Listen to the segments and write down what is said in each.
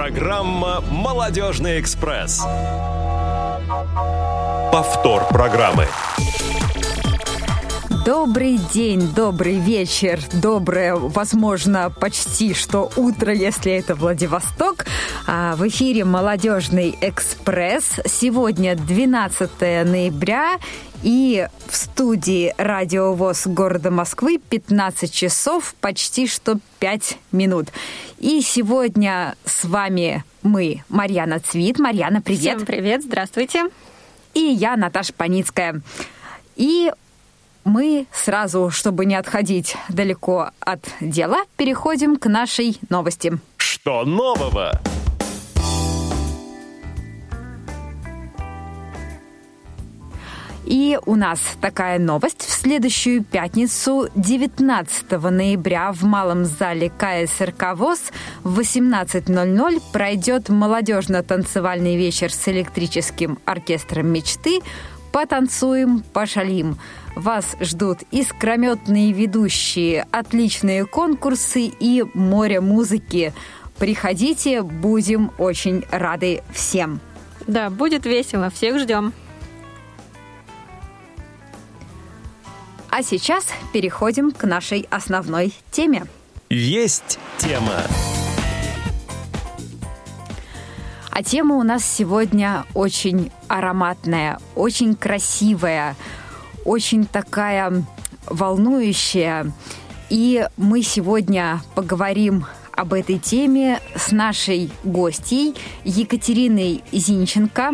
Программа «Молодёжный экспресс». Повтор программы. Добрый день, добрый вечер, доброе, возможно, почти что утро, если это Владивосток. В эфире «Молодёжный экспресс». Сегодня 12 ноября. И в студии Радио ВОС города Москвы 15 часов, почти что 5 минут. И сегодня с вами мы, Марьяна Цвид. Марьяна, привет. Всем привет, здравствуйте. И я, Наташа Паницкая. И мы сразу, чтобы не отходить далеко от дела, переходим к нашей новости. Что нового? И у нас такая новость. В следующую пятницу, 19 ноября, в Малом зале КСРК ВОЗ в 18:00 пройдет молодежно-танцевальный вечер с электрическим оркестром мечты «Потанцуем, пошалим». Вас ждут искрометные ведущие, отличные конкурсы и море музыки. Приходите, будем очень рады всем. Да, будет весело, всех ждем. А сейчас переходим к нашей основной теме. Есть тема. А тема у нас сегодня очень ароматная, очень красивая, очень такая волнующая. И мы сегодня поговорим об этой теме с нашей гостьей Екатериной Зинченко.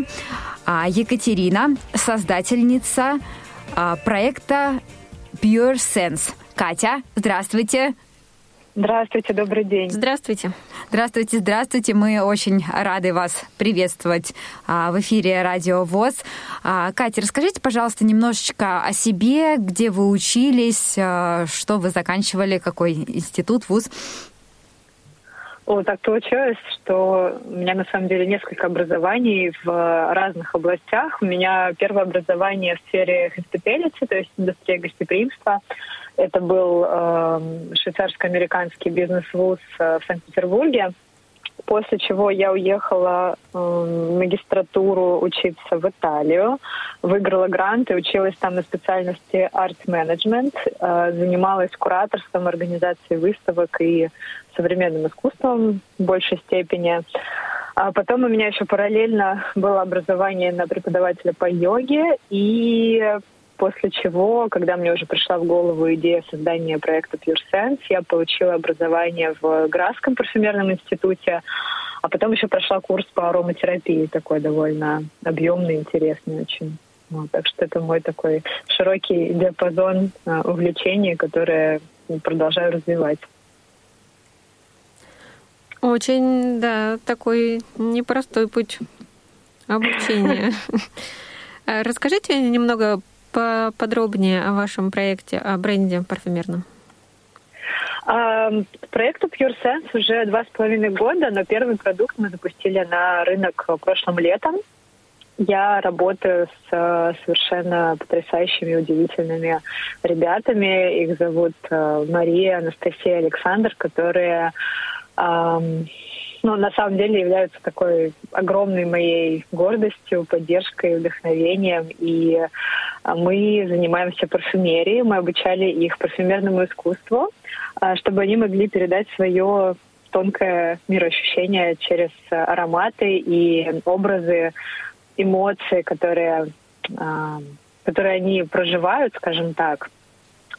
Екатерина – создательница проекта Pure Sense. Катя, здравствуйте. Здравствуйте, добрый день. Здравствуйте. Здравствуйте, здравствуйте. Мы очень рады вас приветствовать в эфире Радио ВОС. Катя, расскажите, пожалуйста, немножечко о себе, где вы учились, что вы заканчивали, какой институт, вуз? О, так-то получилось, что у меня на самом деле несколько образований в разных областях. У меня первое образование в сфере хостепелицы, то есть индустрия гостеприимства. Это был швейцарско-американский бизнес-вуз в Санкт-Петербурге. После чего я уехала в магистратуру учиться в Италию, выиграла грант и училась там на специальности арт-менеджмент, занималась кураторством, организацией выставок и современным искусством в большей степени. А потом у меня еще параллельно было образование на преподавателя по йоге, и после чего, когда мне уже пришла в голову идея создания проекта Pure Sense, я получила образование в Грасском парфюмерном институте, а потом еще прошла курс по ароматерапии, такой довольно объемный, интересный очень. Вот, так что это мой такой широкий диапазон увлечений, которые продолжаю развивать. Очень, да, такой непростой путь обучения. Расскажите немного поподробнее о вашем проекте, о бренде парфюмерном. Проекту Pure Sense уже 2,5 года, но первый продукт мы запустили на рынок прошлым летом. Я работаю с совершенно потрясающими, удивительными ребятами. Их зовут Мария, Анастасия, Александр, которые на самом деле являются такой огромной моей гордостью, поддержкой, вдохновением. И мы занимаемся парфюмерией, мы обучали их парфюмерному искусству, чтобы они могли передать свое тонкое мироощущение через ароматы и образы, эмоции, которые они проживают, скажем так.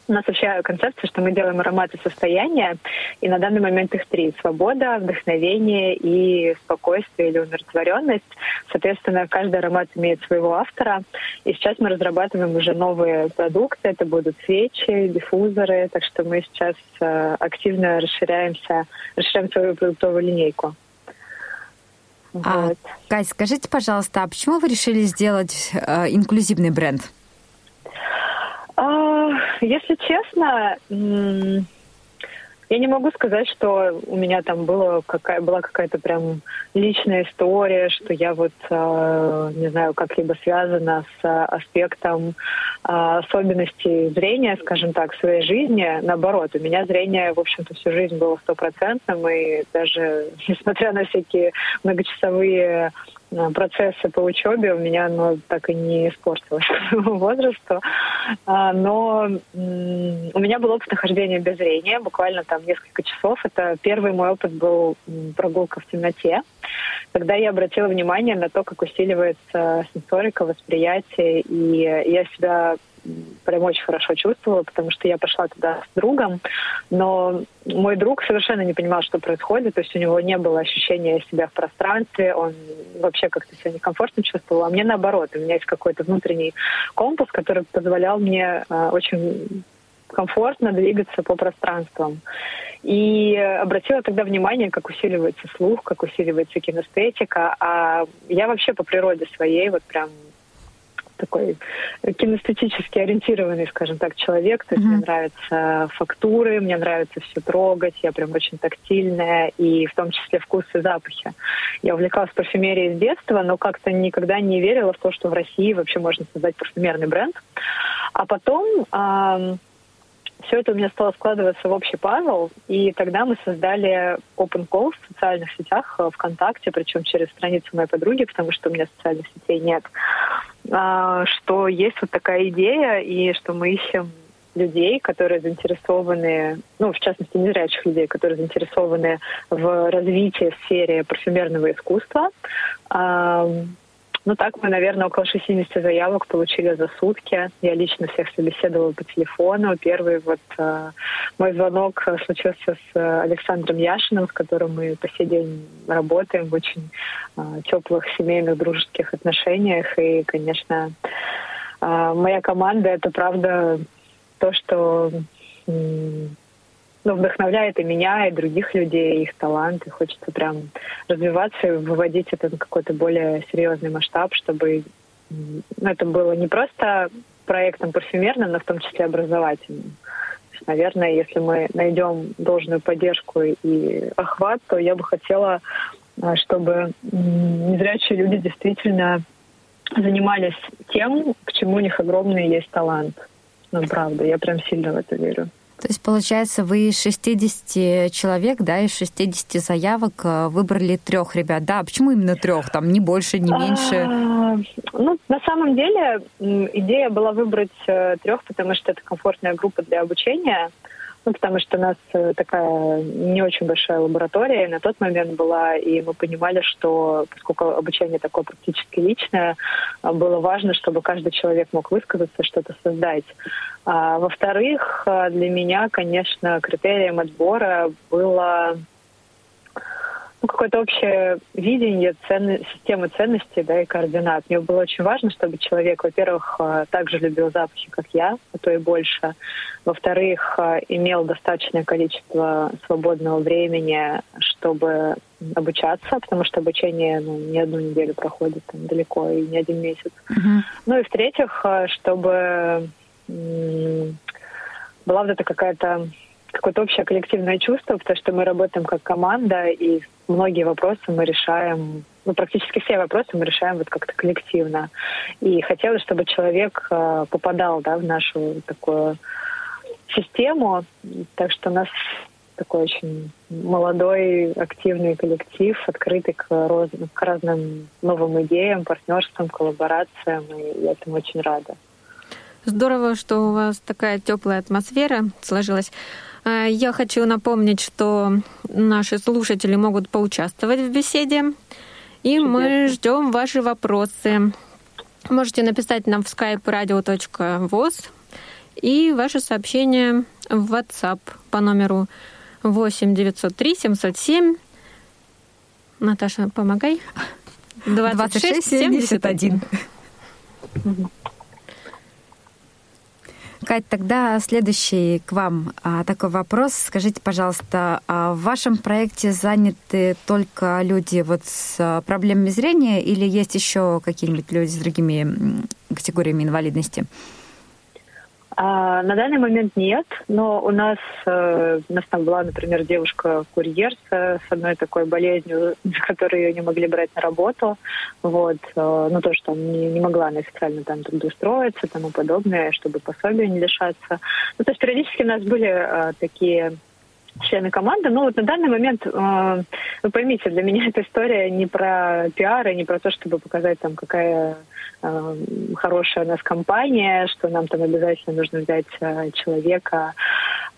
У нас вообще концепция, что мы делаем ароматы состояния, и на данный момент их 3. Свобода, вдохновение и спокойствие или умиротворенность. Соответственно, каждый аромат имеет своего автора. И сейчас мы разрабатываем уже новые продукты. Это будут свечи, диффузоры. Так что мы сейчас активно расширяем свою продуктовую линейку. Вот. Кать, скажите, пожалуйста, а почему вы решили сделать инклюзивный бренд? Если честно, Я не могу сказать, что у меня там была какая-то прям личная история, что я вот, не знаю, как-либо связана с аспектом особенностей зрения, скажем так, в своей жизни. Наоборот, у меня зрение, в общем-то, всю жизнь было стопроцентным, и даже несмотря на всякие многочасовые процессы по учебе, у меня оно так и не испортилось к своему возрасту. Но у меня был опыт нахождения без зрения, буквально там несколько часов. Это первый мой опыт был прогулка в темноте. Тогда я обратила внимание на то, как усиливается сенсорика, восприятие, и я себя прям очень хорошо чувствовала, потому что я пошла туда с другом, но мой друг совершенно не понимал, что происходит, то есть у него не было ощущения себя в пространстве, он вообще как-то себя некомфортно чувствовал, а мне наоборот, у меня есть какой-то внутренний компас, который позволял мне очень комфортно двигаться по пространствам. И обратила тогда внимание, как усиливается слух, как усиливается кинестетика, а я вообще по природе своей вот прям такой кинестетически ориентированный, скажем так, человек. То есть мне нравятся фактуры, мне нравится все трогать, я прям очень тактильная, и в том числе вкус и запахи. Я увлекалась парфюмерией с детства, но как-то никогда не верила в то, что в России вообще можно создать парфюмерный бренд. А потом все это у меня стало складываться в общий пазл, и тогда мы создали Open Call в социальных сетях ВКонтакте, причем через страницу моей подруги, потому что у меня социальных сетей нет, что есть вот такая идея, и что мы ищем людей, которые заинтересованы, ну, в частности, незрячих людей, которые заинтересованы в развитии в сфере парфюмерного искусства. Ну, так мы, наверное, около 60 заявок получили за сутки. Я лично всех собеседовала по телефону. Первый вот мой звонок случился с Александром Яшиным, с которым мы по сей день работаем в очень теплых семейных, дружеских отношениях. И, конечно, моя команда — это, правда, то, что вдохновляет и меня, и других людей, и их талант. И хочется прям развиваться и выводить это на какой-то более серьезный масштаб, чтобы это было не просто проектом парфюмерным, но в том числе образовательным. Наверное, если мы найдем должную поддержку и охват, то я бы хотела, чтобы незрячие люди действительно занимались тем, к чему у них огромный есть талант. Ну, правда, я прям сильно в это верю. То есть, получается, вы из 60 человек, да, из 60 заявок выбрали 3 ребят. Да, почему именно 3? Там не больше, не меньше? Ну, на самом деле, идея была выбрать 3, потому что это комфортная группа для обучения. Ну, потому что у нас такая не очень большая лаборатория на тот момент была, и мы понимали, что, поскольку обучение такое практически личное, было важно, чтобы каждый человек мог высказаться, что-то создать. А, во-вторых, для меня, конечно, критерием отбора было какое-то общее видение системы ценностей, да, и координат. Мне было очень важно, чтобы человек, во-первых, также любил запахи, как я, а то и больше. Во-вторых, имел достаточное количество свободного времени, чтобы обучаться, потому что обучение не одну неделю проходит там, далеко, и не 1 месяц. Ну и в-третьих, чтобы была вот эта какое-то общее коллективное чувство, потому что мы работаем как команда, и многие вопросы мы решаем, практически все вопросы мы решаем вот как-то коллективно. И хотелось, чтобы человек попадал, да, в нашу такую систему, так что у нас такой очень молодой, активный коллектив, открытый к разным новым идеям, партнерствам, коллаборациям, и я этому очень рада. Здорово, что у вас такая теплая атмосфера сложилась. Я хочу напомнить, что наши слушатели могут поучаствовать в беседе. И мы ждем ваши вопросы. Можете написать нам в skype radio.voz и ваше сообщение в WhatsApp по номеру 8 903 707. Наташа, помогай. 26 71. Кать, тогда следующий к вам такой вопрос. Скажите, пожалуйста, в вашем проекте заняты только люди вот с проблемами зрения или есть еще какие-нибудь люди с другими категориями инвалидности? На данный момент нет, но у нас там была, например, девушка-курьер с одной такой болезнью, за которую ее не могли брать на работу, вот, тоже там не могла она официально там трудоустроиться, тому подобное, чтобы пособия не лишаться. То есть периодически у нас были такие члены команды. На данный момент, вы поймите, для меня эта история не про пиар, не про то, чтобы показать, там, какая хорошая у нас компания, что нам там обязательно нужно взять человека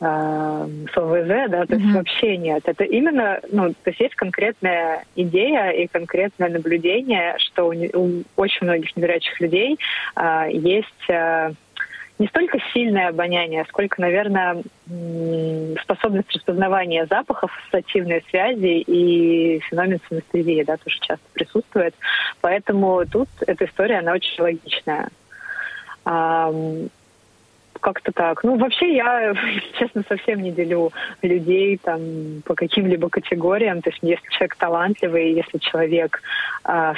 с ОВЗ, да, то есть вообще нет. Это именно, то есть есть конкретная идея и конкретное наблюдение, что у очень многих незрячих людей есть... не столько сильное обоняние, сколько, наверное, способность распознавания запахов, ассоциативной связи и феномен сомнестезии, да, тоже часто присутствует. Поэтому тут эта история, она очень логичная. Как-то так. Вообще я, честно, совсем не делю людей там по каким-либо категориям. То есть если человек талантливый, если человек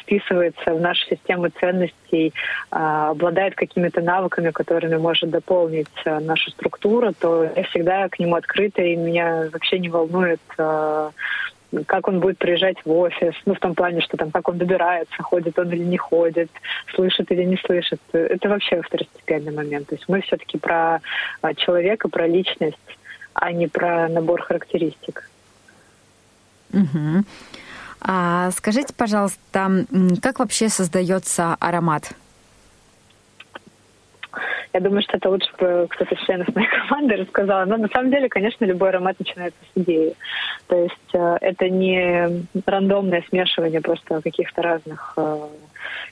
вписывается в нашу систему ценностей, обладает какими-то навыками, которыми может дополнить нашу структуру, то я всегда к нему открыта, и меня вообще не волнует... как он будет приезжать в офис, в том плане, что там, как он добирается, ходит он или не ходит, слышит или не слышит. Это вообще второстепенный момент. То есть мы все-таки про человека, про личность, а не про набор характеристик. Угу. А скажите, пожалуйста, как вообще создается аромат? Я думаю, что это лучше бы кто-то из членов моей команды рассказал. Но на самом деле, конечно, любой аромат начинается с идеи. То есть это не рандомное смешивание просто каких-то разных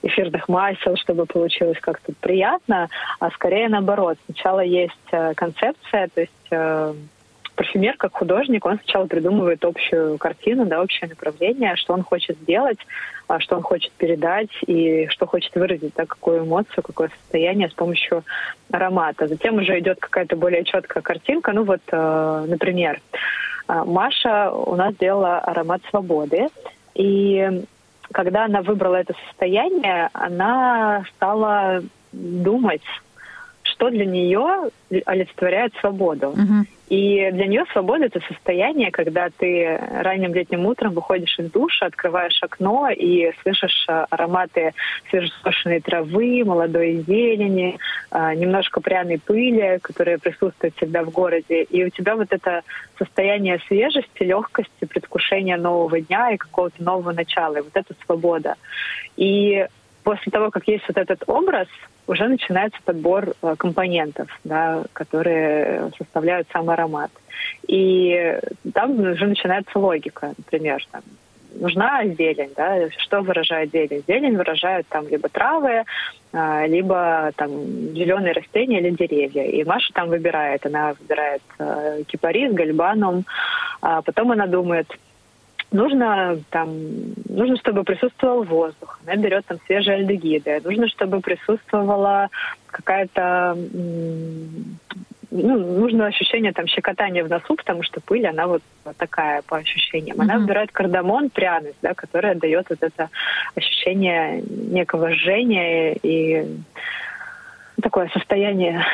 эфирных масел, чтобы получилось как-то приятно, а скорее наоборот. Сначала есть концепция, то есть... парфюмер, как художник, он сначала придумывает общую картину, да, общее направление, что он хочет сделать, что он хочет передать и что хочет выразить, да, какую эмоцию, какое состояние с помощью аромата. Затем уже идет какая-то более четкая картинка. Например, Маша у нас делала аромат свободы, и когда она выбрала это состояние, она стала думать, что для нее олицетворяет свободу. Uh-huh. И для нее свобода — это состояние, когда ты ранним летним утром выходишь из душа, открываешь окно и слышишь ароматы свежескошенной травы, молодой зелени, немножко пряной пыли, которая присутствует всегда в городе. И у тебя вот это состояние свежести, легкости, предвкушения нового дня и какого-то нового начала. И вот это свобода. И после того, как есть вот этот образ, уже начинается подбор компонентов, да, которые составляют сам аромат. И там уже начинается логика, например, там, нужна зелень, да, что выражает зелень? Зелень выражает там либо травы, либо там зеленые растения или деревья. И Маша там выбирает, она выбирает кипарис, гальбанум, потом она думает, нужно, чтобы присутствовал воздух. Она берет там свежие альдегиды. Нужно, чтобы присутствовала какая-то... нужно ощущение там щекотания в носу, потому что пыль, она вот такая по ощущениям. Она выбирает кардамон, пряность, да, которая дает вот это ощущение некого жжения и... такое состояние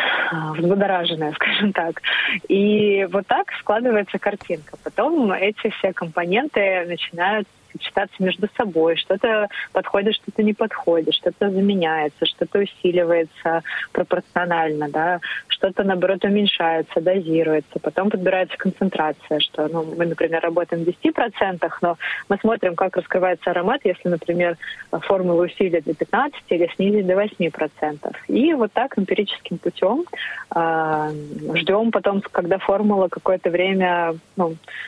взбудораженное, скажем так. И вот так складывается картинка. Потом эти все компоненты начинают сочетаться между собой. Что-то подходит, что-то не подходит, что-то заменяется, что-то усиливается пропорционально, да, что-то, наоборот, уменьшается, дозируется. Потом подбирается концентрация, что мы, например, работаем в 10%, но мы смотрим, как раскрывается аромат, если, например, формулу усилить до 15% или снизить до 8%. И вот так эмпирическим путем ждем потом, когда формула какое-то время,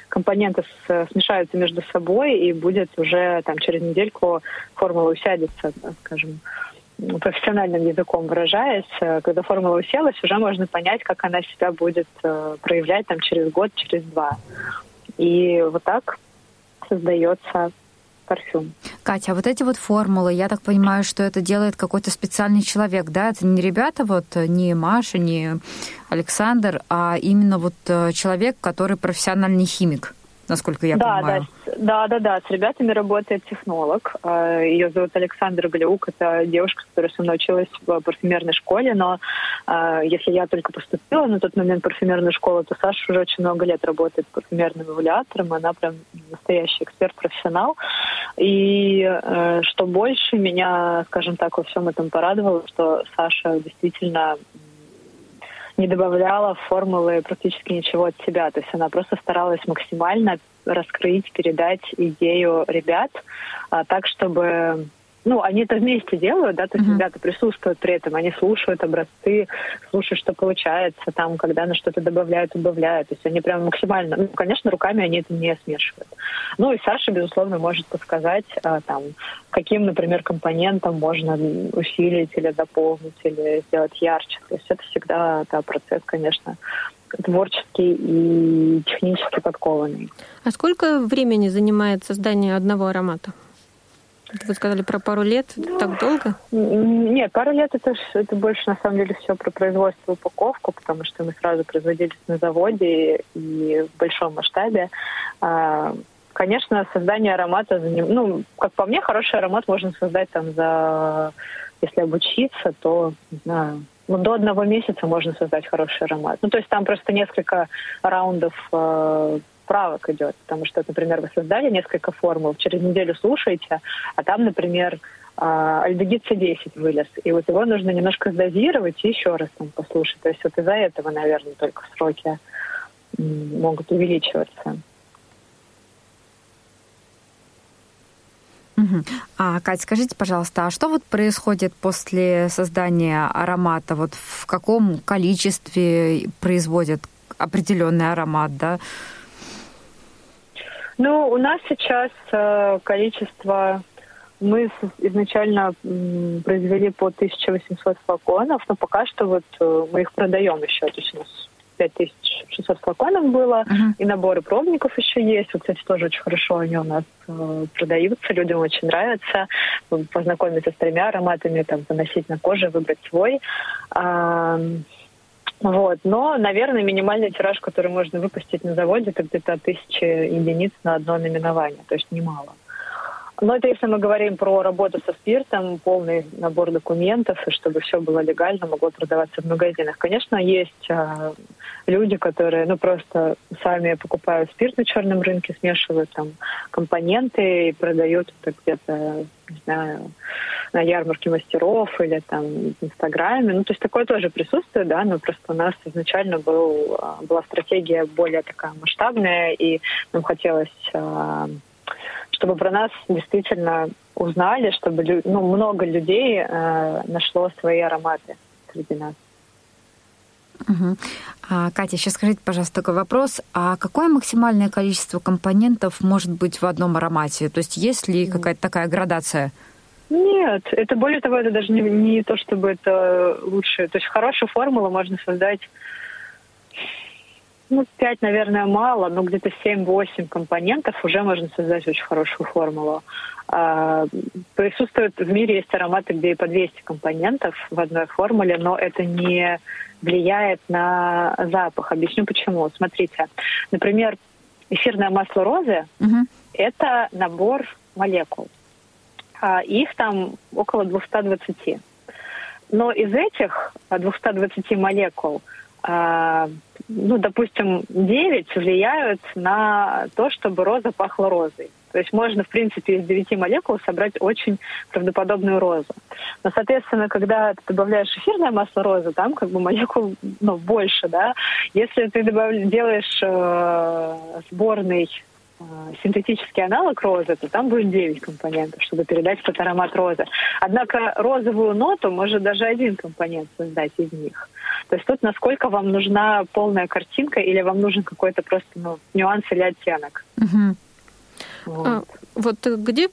компоненты смешаются между собой и будет уже там через недельку формула усядется, скажем, профессиональным языком выражаясь. Когда формула уселась, уже можно понять, как она себя будет проявлять там через год, через два. И вот так создается парфюм. Катя, а вот эти вот формулы, я так понимаю, что это делает какой-то специальный человек, да? Это не ребята, не Маша, не Александр, а именно человек, который профессиональный химик. насколько я понимаю. Да, с ребятами работает технолог. Ее зовут Александра Галяук. Это девушка, которая со мной училась в парфюмерной школе, но если я только поступила на тот момент в парфюмерную школу, то Саша уже очень много лет работает парфюмерным эволюатором. Она прям настоящий эксперт-профессионал. И что больше меня, скажем так, во всем этом порадовало, что Саша действительно не добавляла в формулы практически ничего от себя. То есть она просто старалась максимально раскрыть, передать идею ребят, так, чтобы... Ну, они это вместе делают, да, то есть ребята присутствуют при этом, они слушают образцы, слушают, что получается, там, когда на что-то добавляют, убавляют. То есть они прям максимально... Ну, конечно, руками они это не смешивают. Ну, и Саша, безусловно, может подсказать, там, каким, например, компонентом можно усилить или дополнить, или сделать ярче. То есть это всегда, да, процесс, конечно, творческий и технически подкованный. А сколько времени занимает создание одного аромата? Вы сказали про пару лет. Ну, так долго? Нет, пару лет это больше, на самом деле, все про производство и упаковку, потому что мы сразу производились на заводе и в большом масштабе. Конечно, создание аромата... Ну, как по мне, хороший аромат можно создать там за... Если обучиться, то, не знаю... Ну, до 1 месяца можно создать хороший аромат. Ну, то есть там просто несколько раундов... правок идет, потому что, например, вы создали несколько формул, через неделю слушаете, а там, например, альдегид С10 вылез, и вот его нужно немножко сдозировать и еще раз там послушать. То есть вот из-за этого, наверное, только сроки могут увеличиваться. А, Кать, скажите, пожалуйста, а что вот происходит после создания аромата? Вот в каком количестве производят определенный аромат, да? Ну, у нас сейчас количество... Мы изначально произвели по 1800 флаконов, но пока что вот мы их продаем еще. То есть у нас 5600 флаконов было, и наборы пробников еще есть. Вот, кстати, тоже очень хорошо они у нас продаются, людям очень нравится. Познакомиться с 3 ароматами, там, поносить на коже, выбрать свой. Вот, но, наверное, минимальный тираж, который можно выпустить на заводе, это где-то 1000 единиц на одно номинование, то есть немало. Но это если мы говорим про работу со спиртом, полный набор документов, и чтобы все было легально, могло продаваться в магазинах. Конечно, есть люди, которые просто сами покупают спирт на черном рынке, смешивают там компоненты и продают это где-то, не знаю, на ярмарке мастеров или там в Инстаграме. Ну, то есть такое тоже присутствует, да, но просто у нас изначально была стратегия более такая масштабная, и нам хотелось... чтобы про нас действительно узнали, чтобы много людей нашло свои ароматы среди нас. Катя, сейчас скажите, пожалуйста, такой вопрос. А какое максимальное количество компонентов может быть в одном аромате? То есть есть ли какая-то такая градация? Нет, это более того, это даже не то, чтобы это лучше. То есть хорошую формулу можно создать... 5, наверное, мало, но где-то 7-8 компонентов уже можно создать очень хорошую формулу. Присутствует в мире, есть ароматы, где и по 200 компонентов в одной формуле, но это не влияет на запах. Объясню почему. Смотрите, например, эфирное масло розы – это набор молекул. Их там около 220. Но из этих 220 молекул допустим, 9 влияют на то, чтобы роза пахла розой. То есть можно, в принципе, из 9 молекул собрать очень правдоподобную розу. Но, соответственно, когда ты добавляешь эфирное масло розы, там молекул больше, да. Если ты делаешь сборный синтетический аналог розы, то там будет 9 компонентов, чтобы передать этот аромат розы. Однако розовую ноту может даже 1 компонент создать из них. То есть тут насколько вам нужна полная картинка или вам нужен какой-то просто нюанс или оттенок. Вот. Вот где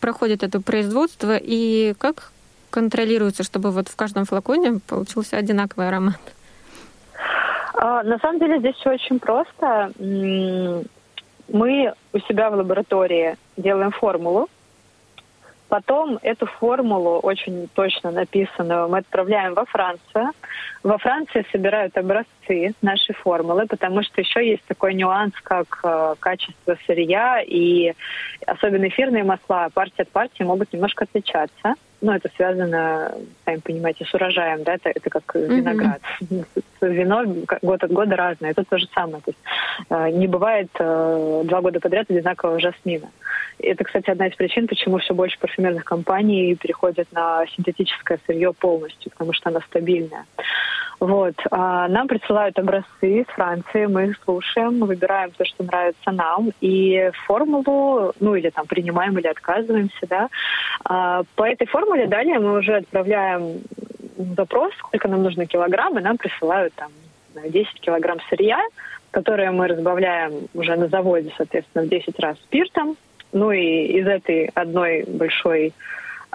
проходит это производство и как контролируется, чтобы в каждом флаконе получился одинаковый аромат? На самом деле здесь все очень просто. Мы у себя в лаборатории делаем формулу, Потом эту формулу, очень точно написанную, мы отправляем во Францию. Во Франции собирают образцы нашей формулы, потому что еще есть такой нюанс, как качество сырья, и особенно эфирные масла партия от партии могут немножко отличаться. Ну, это связано, сами понимаете, с урожаем, да, это как виноград. Mm-hmm. Вино год от года разное, это то же самое. То есть не бывает 2 года подряд одинакового жасмина. Это, кстати, одна из причин, почему все больше парфюмерных компаний переходят на синтетическое сырье полностью, потому что оно стабильное. Вот. Нам присылают образцы из Франции, мы их слушаем, выбираем то, что нравится нам, и формулу, ну или там принимаем или отказываемся, да. По этой формуле далее мы уже отправляем запрос, сколько нам нужно килограмм, и нам присылают там 10 килограмм сырья, которое мы разбавляем уже на заводе, соответственно, в 10 раз спиртом. Ну и из этой одной большой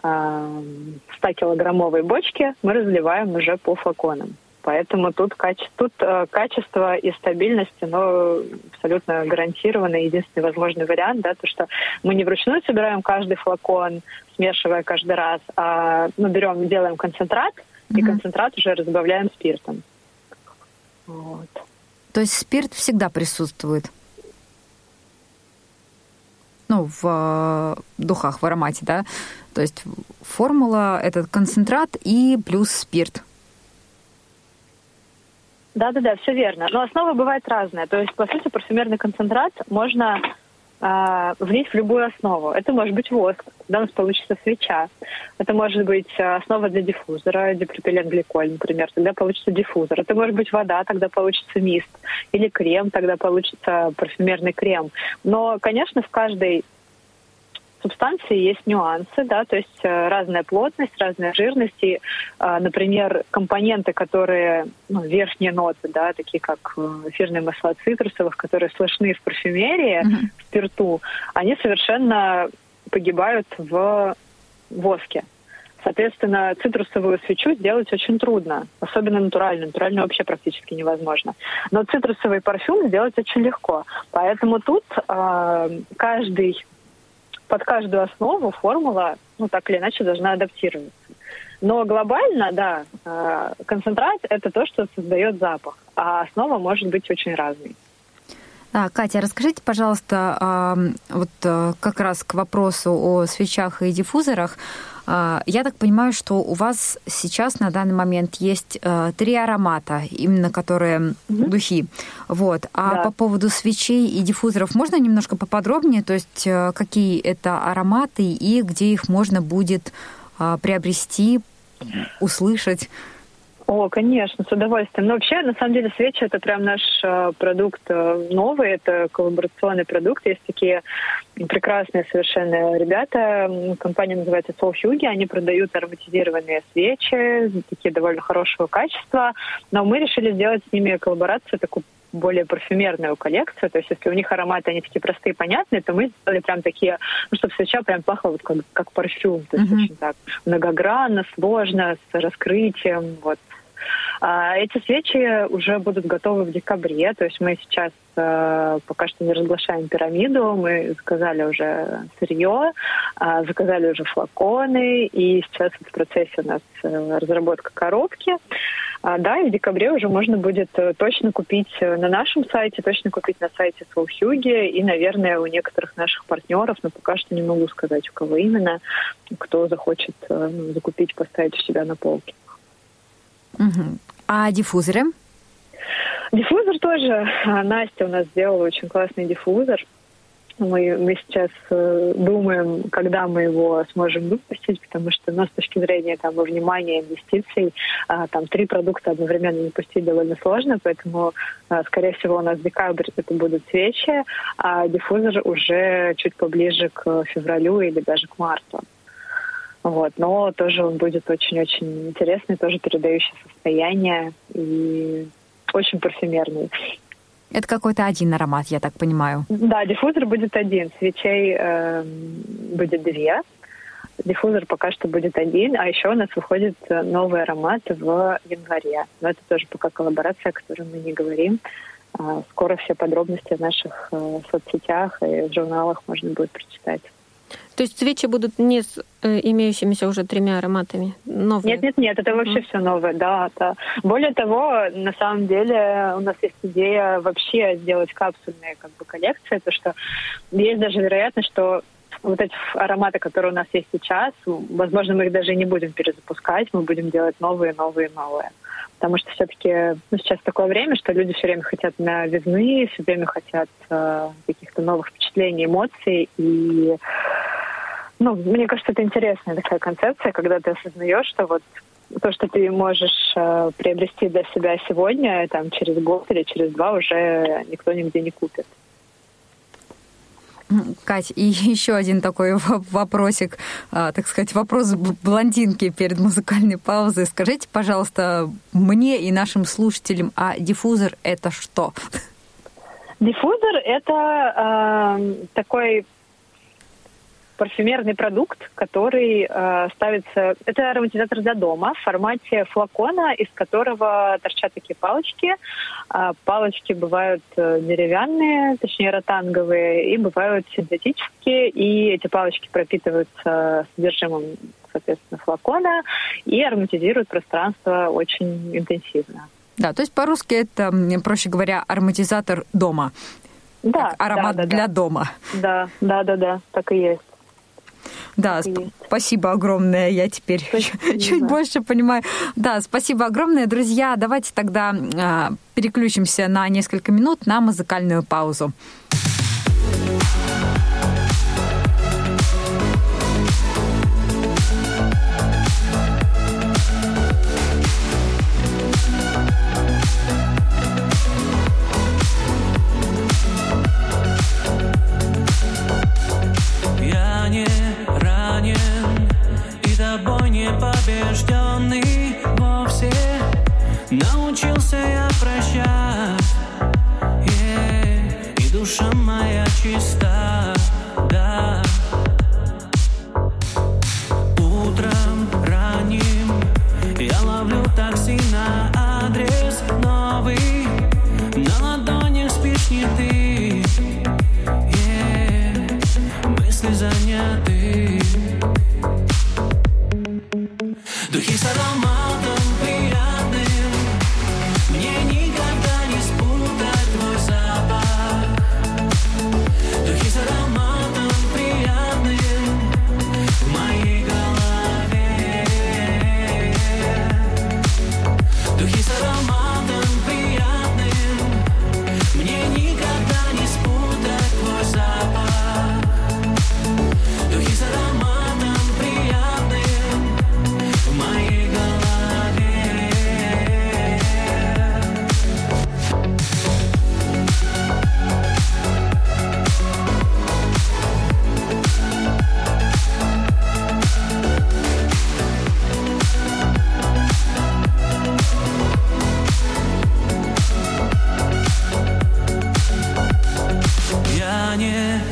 100-килограммовой бочки мы разливаем уже по флаконам. Поэтому тут качество и стабильность, оно абсолютно гарантированно. Единственный возможный вариант, да, то, что мы не вручную собираем каждый флакон, смешивая каждый раз, а мы делаем концентрат, и концентрат уже разбавляем спиртом. Вот. То есть спирт всегда присутствует? Ну, в духах, в аромате, да? То есть формула – это концентрат и плюс спирт. Да, все верно. Но основа бывает разная. То есть, по сути, парфюмерный концентрат можно влить в любую основу. Это может быть воск, тогда у нас получится свеча. Это может быть основа для диффузора, дипропиленгликоль, например, тогда получится диффузор. Это может быть вода, тогда получится мист. Или крем, тогда получится парфюмерный крем. Но, конечно, в каждой субстанции есть нюансы, да, то есть разная плотность, разная жирность. И, например, компоненты, которые, верхние ноты, да, такие как эфирные масла цитрусовых, которые слышны в парфюмерии, в спирту, они совершенно погибают в воске. Соответственно, цитрусовую свечу сделать очень трудно, особенно натуральную. Натуральную вообще практически невозможно. Но цитрусовый парфюм сделать очень легко. Поэтому тут под каждую основу формула, так или иначе, должна адаптироваться. Но глобально, да, концентрат – это то, что создает запах, а основа может быть очень разной. Катя, расскажите, пожалуйста, вот как раз к вопросу о свечах и диффузорах. Я так понимаю, что у вас сейчас на данный момент есть 3 аромата, именно которые духи. Вот. По поводу свечей и диффузоров можно немножко поподробнее? То есть какие это ароматы и где их можно будет приобрести, услышать? О, конечно, с удовольствием. Но вообще, на самом деле, свечи – это прям наш продукт новый, это коллаборационный продукт. Есть такие прекрасные совершенно ребята, компания называется Сол Хьюги, они продают ароматизированные свечи, такие довольно хорошего качества, но мы решили сделать с ними коллаборацию, такую более парфюмерную коллекцию, то есть если у них ароматы, они такие простые, понятные, то мы сделали прям такие, чтобы свеча прям пахла вот как парфюм, то есть очень так многогранно, сложно, с раскрытием, вот. Эти свечи уже будут готовы в декабре, то есть мы сейчас пока что не разглашаем пирамиду, мы заказали уже сырье, заказали уже флаконы, и сейчас в процессе у нас разработка коробки. И в декабре уже можно будет точно купить на нашем сайте, точно купить на сайте Сол Хьюги и, наверное, у некоторых наших партнеров, но пока что не могу сказать, у кого именно, кто захочет закупить, поставить у себя на полке. А диффузоры? Диффузор тоже. Настя у нас сделала очень классный диффузор. Мы сейчас думаем, когда мы его сможем выпустить, потому что, с точки зрения внимания, инвестиций, 3 продукта одновременно выпустить довольно сложно, поэтому, скорее всего, у нас декабрь это будут свечи, а диффузор уже чуть поближе к февралю или даже к марту. Вот, но тоже он будет очень-очень интересный, тоже передающий состояние и очень парфюмерный. Это какой-то один аромат, я так понимаю. Да, диффузор будет один, свечей будет 2. Диффузор пока что будет один, а еще у нас выходит новый аромат в январе. Но это тоже пока коллаборация, о которой мы не говорим. Скоро все подробности в наших соцсетях и в журналах можно будет прочитать. То есть свечи будут не с имеющимися уже тремя ароматами? Новые? Нет, это вообще все новое, да. Более того, на самом деле у нас есть идея вообще сделать капсульные коллекции, потому что есть даже вероятность, что вот эти ароматы, которые у нас есть сейчас, возможно, мы их даже и не будем перезапускать, мы будем делать новые. Потому что все-таки сейчас такое время, что люди все время хотят новизны, все время хотят каких-то новых впечатлений, эмоций. И, мне кажется, это интересная такая концепция, когда ты осознаешь, что вот то, что ты можешь приобрести для себя сегодня, через год или через два уже никто нигде не купит. Кать, и еще один такой вопросик, вопрос блондинки перед музыкальной паузой. Скажите, пожалуйста, мне и нашим слушателям, а диффузор – это что? Диффузор – это такой парфюмерный продукт, который ставится... Это ароматизатор для дома в формате флакона, из которого торчат такие палочки. Палочки бывают деревянные, точнее ротанговые, и бывают синтетические. И эти палочки пропитываются содержимым, соответственно, флакона и ароматизируют пространство очень интенсивно. Да, то есть по-русски это, проще говоря, ароматизатор дома. Да. Как аромат для дома. Да, так и есть. Да, спасибо огромное, я теперь чуть больше понимаю. Да, спасибо огромное, друзья. Давайте тогда переключимся на несколько минут на музыкальную паузу. Побежденный вовсе научился я прощать, и душа моя чиста, да. Утром ранним я ловлю такси на адрес новый, на ладонях спишь не ты, мысли заняты. Духи с ароматом приятным, мне никогда не спутать твой запах. Духи с ароматом приятным в моей голове. Духи с ароматом приятным, мне никогда не спутать твой запах. Духи с ароматом.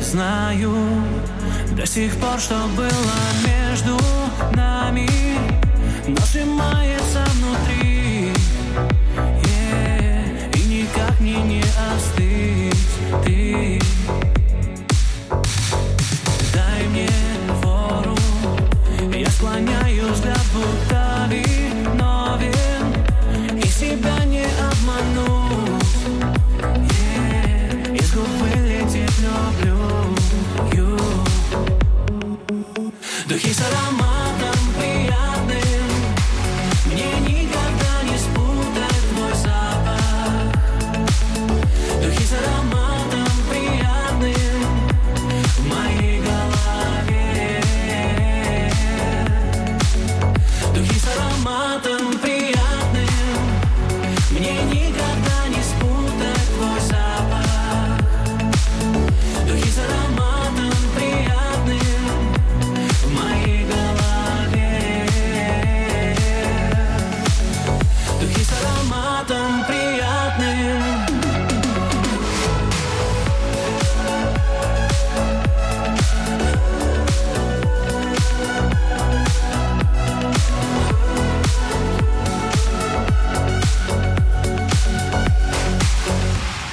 Знаю до сих пор, что было между нами, но сжимается внутри, и никак мне не остыть ты. Дай мне фору, я склоняюсь для будто виновен, и себя не обману, из губы летит люблю. Духи с ароматом приятным, мне никогда не спутать твой запах. Духи с ароматом приятным в моей голове. Духи с ароматом приятным, мне никогда не спутать твой запах. Духи с ароматом приятным.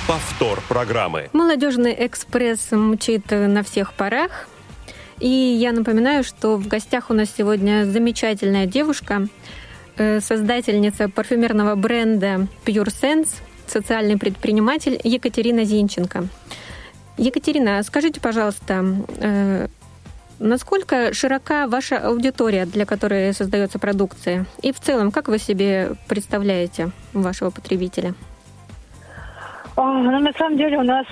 Повтор программы. Молодёжный экспресс мчит на всех парах. И я напоминаю, что в гостях у нас сегодня замечательная девушка, создательница парфюмерного бренда Pure Sense, социальный предприниматель Екатерина Зинченко. Екатерина, скажите, пожалуйста, насколько широка ваша аудитория, для которой создается продукция? И в целом, как вы себе представляете вашего потребителя? Ну, на самом деле у нас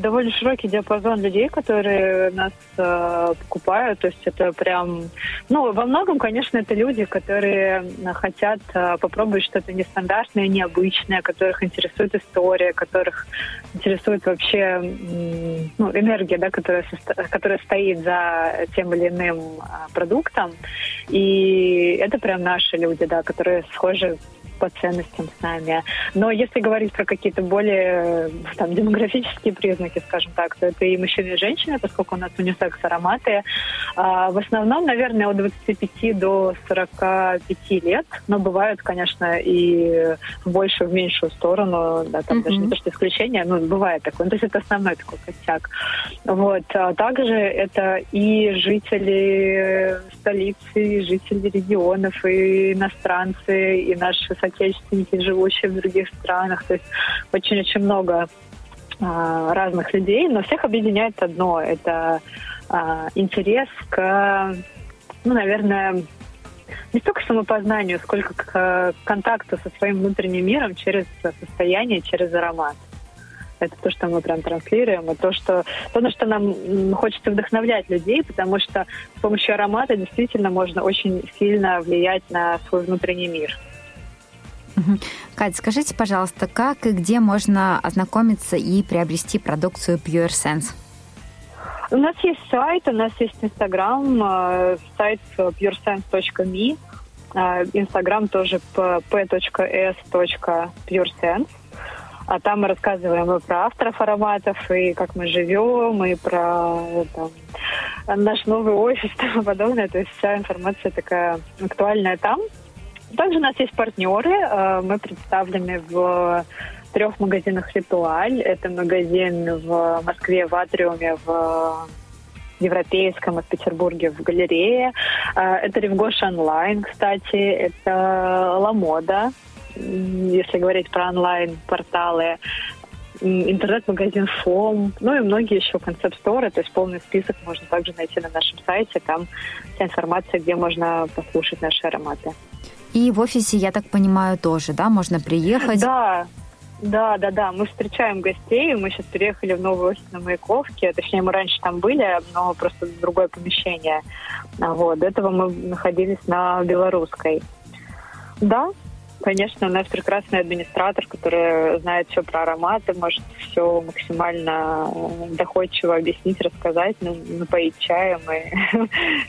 довольно широкий диапазон людей, которые нас покупают. То есть это прям... Ну, во многом, конечно, это люди, которые хотят попробовать что-то нестандартное, необычное, которых интересует история, которых интересует вообще энергия, да, которая стоит за тем или иным продуктом. И это прям наши люди, да, которые схожи по ценностям с нами. Но если говорить про какие-то более демографические признаки, скажем так, то это и мужчины, и женщины, поскольку у нас унисекс ароматы. В основном, наверное, от 25 до 45 лет, но бывают, конечно, и в большую, в меньшую сторону, да, там даже не то, что исключение, но бывает такое. Ну, то есть это основной такой костяк. Вот. А также это и жители столицы, и жители регионов, и иностранцы, и наши отечественники, живущие в других странах. То есть очень-очень много разных людей, но всех объединяет одно. Это интерес к, наверное, не столько к самопознанию, сколько к контакту со своим внутренним миром через состояние, через аромат. Это то, что мы прям транслируем, и то, на что нам хочется вдохновлять людей, потому что с помощью аромата действительно можно очень сильно влиять на свой внутренний мир. Катя, скажите, пожалуйста, как и где можно ознакомиться и приобрести продукцию Pure Sense? У нас есть сайт, у нас есть Инстаграм, сайт puresense.me, Инстаграм тоже p.s.puresense. А там мы рассказываем и про авторов ароматов, и как мы живем, и про наш новый офис и тому подобное. То есть вся информация такая актуальная там. Также у нас есть партнеры. Мы представлены в 3 магазинах «Ритуаль». Это магазин в Москве, в Атриуме, в Европейском, и в Петербурге, в галерее. Это «Ривгош Онлайн», кстати. Это «Ламода», если говорить про онлайн-порталы. Интернет-магазин «Фом», и многие еще концепт-сторы, то есть полный список можно также найти на нашем сайте. Там вся информация, где можно послушать наши ароматы. И в офисе, я так понимаю, тоже, да, можно приехать? Да. Мы встречаем гостей. Мы сейчас переехали в новый офис на Маяковке. Точнее, мы раньше там были, но просто другое помещение. Вот. До этого мы находились на Белорусской. Да, конечно, у нас прекрасный администратор, который знает все про ароматы, может все максимально доходчиво объяснить, рассказать, напоить чаем и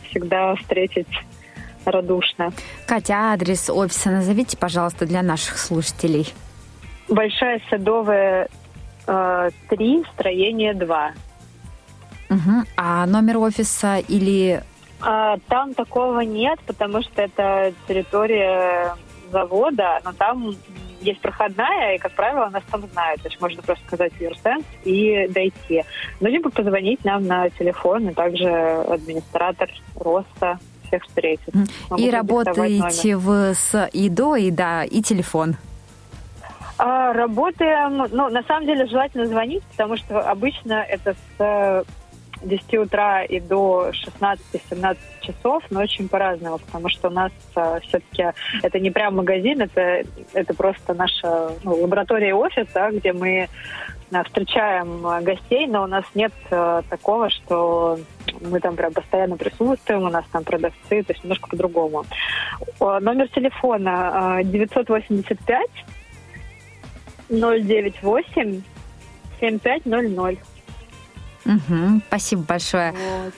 всегда встретить радушно. Катя, адрес офиса назовите, пожалуйста, для наших слушателей. Большая садовая, 3, строение 2. Угу. А номер офиса или... Там такого нет, потому что это территория завода, но там есть проходная, и, как правило, нас там знают. То есть можно просто сказать Pure Sense и дойти. Либо позвонить нам на телефон, и также администратор роста всех встретит. И работаете вы с едой, и телефон? Работаем. На самом деле, желательно звонить, потому что обычно это с 10 утра и до 16-17 часов, но очень по-разному, потому что у нас все-таки это не прям магазин, это просто наша лаборатория и офис, да, где мы встречаем гостей, но у нас нет такого, что мы там прям постоянно присутствуем, у нас там продавцы, то есть немножко по-другому. Номер телефона 985-098-7500. Угу, спасибо большое. Вот.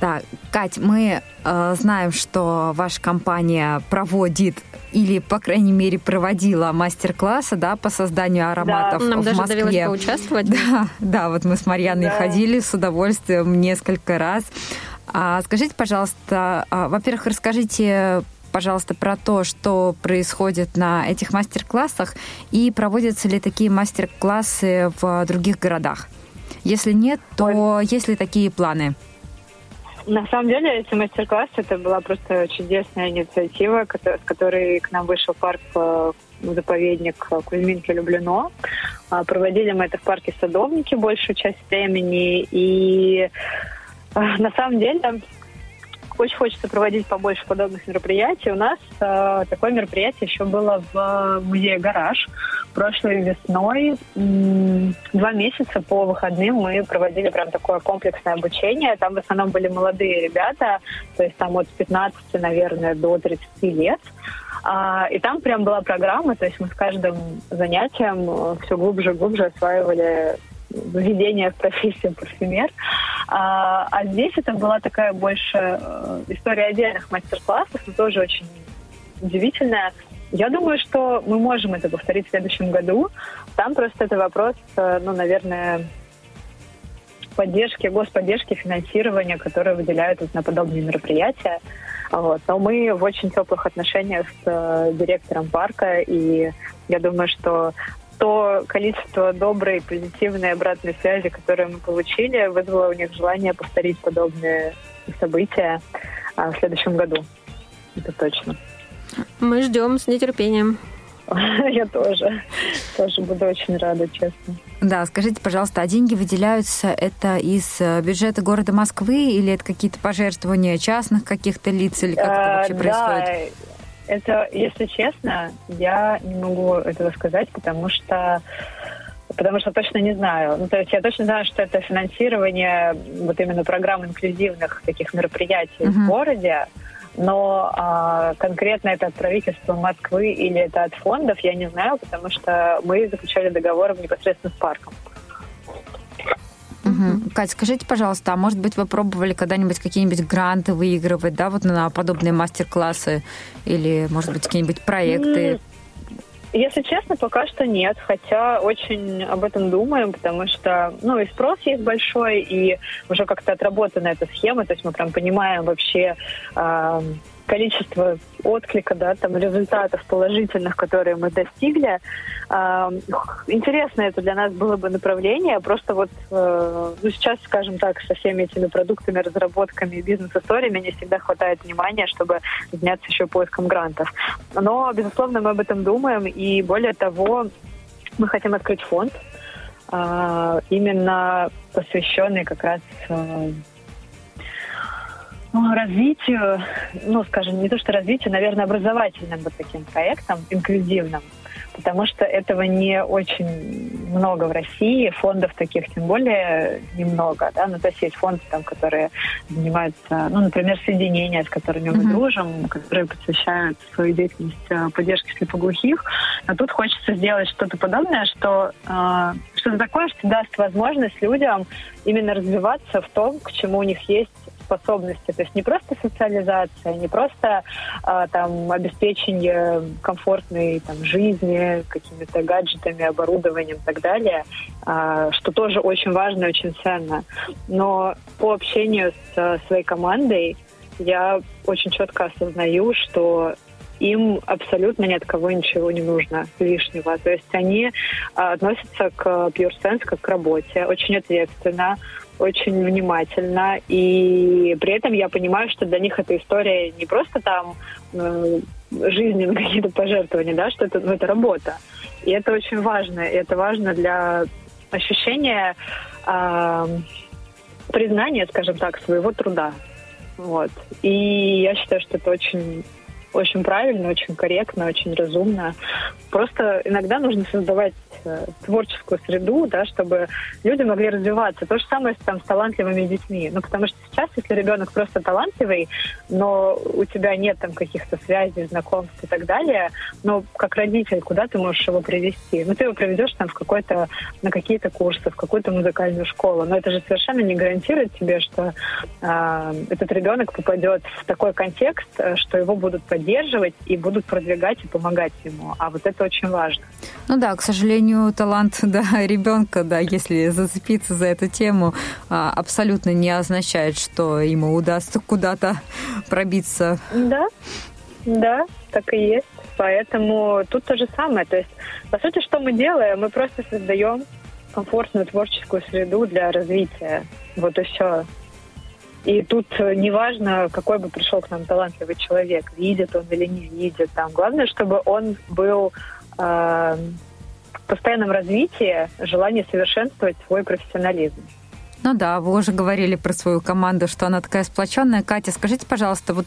Так, Кать, мы знаем, что ваша компания проводит или, по крайней мере, проводила мастер-классы, по созданию ароматов в Москве. Нам даже довелось поучаствовать. Да, вот мы с Марьяной ходили с удовольствием несколько раз. Скажите, пожалуйста, во-первых, расскажите, пожалуйста, про то, что происходит на этих мастер-классах и проводятся ли такие мастер-классы в других городах. Если нет, то есть ли такие планы? На самом деле, эти мастер-классы, это была просто чудесная инициатива, с которой к нам вышел парк-заповедник Кузьминки-Люблино. Проводили мы это в парке Садовники большую часть времени. И на самом деле очень хочется проводить побольше подобных мероприятий. У нас такое мероприятие еще было в музее «Гараж». Прошлой весной 2 месяца по выходным мы проводили прям такое комплексное обучение. Там в основном были молодые ребята, то есть там от 15, наверное, до 30 лет. И там прям была программа, то есть мы с каждым занятием все глубже и глубже осваивали введение в профессию парфюмер. А здесь это была такая больше история отдельных мастер-классов, но тоже очень удивительная. Я думаю, что мы можем это повторить в следующем году. Там просто это вопрос, наверное, поддержки, господдержки, финансирования, которые выделяют на подобные мероприятия. Но мы в очень теплых отношениях с директором парка, и я думаю, что то количество доброй, позитивной обратной связи, которую мы получили, вызвало у них желание повторить подобные события в следующем году. Это точно. Мы ждем с нетерпением. Я тоже. Тоже буду очень рада, честно. Да, скажите, пожалуйста, а деньги выделяются это из бюджета города Москвы или это какие-то пожертвования частных каких-то лиц или как это вообще происходит? Да. Это, если честно, я не могу этого сказать, потому что точно не знаю. То есть я точно знаю, что это финансирование именно программ инклюзивных таких мероприятий в городе, но конкретно это от правительства Москвы или это от фондов, я не знаю, потому что мы заключали договор непосредственно с парком. Угу. Кать, скажите, пожалуйста, а может быть вы пробовали когда-нибудь какие-нибудь гранты выигрывать, да, на подобные мастер-классы или, может быть, какие-нибудь проекты? Если честно, пока что нет, хотя очень об этом думаем, потому что, и спрос есть большой, и уже как-то отработана эта схема, то есть мы прям понимаем вообще количество отклика, результатов положительных, которые мы достигли. Интересно, это для нас было бы направление. Просто сейчас, скажем так, со всеми этими продуктами, разработками и бизнес-историями не всегда хватает внимания, чтобы заняться еще поиском грантов. Но, безусловно, мы об этом думаем. И более того, мы хотим открыть фонд, именно посвященный как раз развитию, не то что развитию, наверное, образовательным таким проектом, инклюзивным, потому что этого не очень много в России, фондов таких тем более немного, то есть есть фонды, которые занимаются, например, соединения, с которыми мы дружим, которые посвящают свою деятельность поддержке слепоглухих, но тут хочется сделать что-то подобное, что-то такое, что даст возможность людям именно развиваться в том, к чему у них есть способности. То есть не просто социализация, не просто обеспечение комфортной жизни, какими-то гаджетами, оборудованием и так далее, что тоже очень важно и очень ценно. Но по общению с своей командой я очень четко осознаю, что им абсолютно ни от кого ничего не нужно лишнего. То есть они относятся к Pure Sense как к работе, очень ответственно, очень внимательно, и при этом я понимаю, что для них эта история не просто жизненные какие-то пожертвования, что это работа. И это очень важно. И это важно для ощущения признания, скажем так, своего труда. И я считаю, что это очень, очень правильно, очень корректно, очень разумно. Просто иногда нужно создавать творческую среду, чтобы люди могли развиваться. То же самое с талантливыми детьми. Потому что сейчас, если ребенок просто талантливый, но у тебя нет каких-то связей, знакомств и так далее, как родитель, куда ты можешь его привести? Ты его приведешь на какие-то курсы, в какую-то музыкальную школу. Но это же совершенно не гарантирует тебе, что этот ребенок попадет в такой контекст, что его будут поддерживать и будут продвигать и помогать ему. А это очень важно. К сожалению, талант ребенка, если зацепиться за эту тему, абсолютно не означает, что ему удастся куда-то пробиться. Да, так и есть. Поэтому тут то же самое. То есть, по сути, что мы делаем? Мы просто создаем комфортную творческую среду для развития. Вот и все. И тут неважно, какой бы пришел к нам талантливый человек, видит он или не видит. Там. Главное, чтобы он был в постоянном развитии, желание совершенствовать свой профессионализм. Ну да, вы уже говорили про свою команду, что она такая сплоченная. Катя, скажите, пожалуйста, вот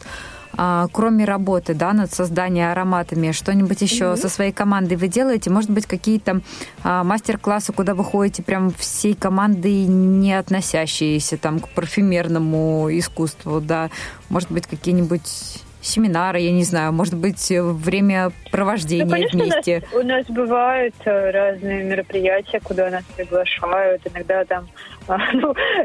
кроме работы, да, над созданием ароматами, что-нибудь еще со своей командой вы делаете? Может быть, какие-то мастер-классы, куда вы ходите прям всей командой, не относящиеся там к парфюмерному искусству, да? Может быть, какие-нибудь семинары, я не знаю, может быть, времяпровождение конечно, вместе? У нас бывают разные мероприятия, куда нас приглашают. Иногда там...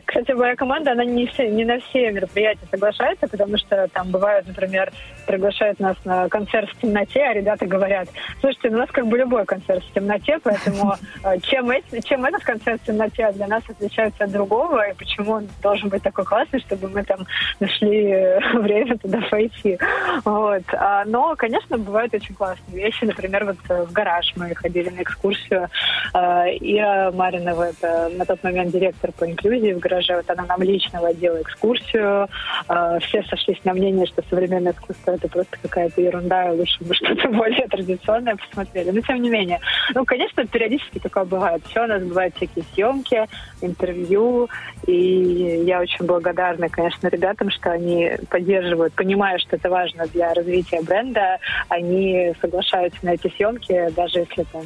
кстати, моя команда, она не на все мероприятия соглашается, потому что там бывают, например, приглашают нас на концерт в темноте, а ребята говорят: слушайте, у нас как бы любой концерт в темноте, поэтому чем этот концерт в темноте для нас отличается от другого, и почему он должен быть такой классный, чтобы мы там нашли время туда пойти. Вот. Но, конечно, бывают очень классные вещи. Например, вот в гараж мы ходили на экскурсию. Ира Маринова, это на тот момент директор по инклюзии в гараже, вот она нам лично водила экскурсию. Все сошлись на мнение, что современное искусство — это просто какая-то ерунда, лучше бы что-то более традиционное посмотрели. Но тем не менее. Ну, конечно, периодически такое бывает. Все у нас бывают всякие съемки, интервью. И я очень благодарна, конечно, ребятам, что они поддерживают, понимая, что это важно для развития бренда, они соглашаются на эти съемки, даже если там...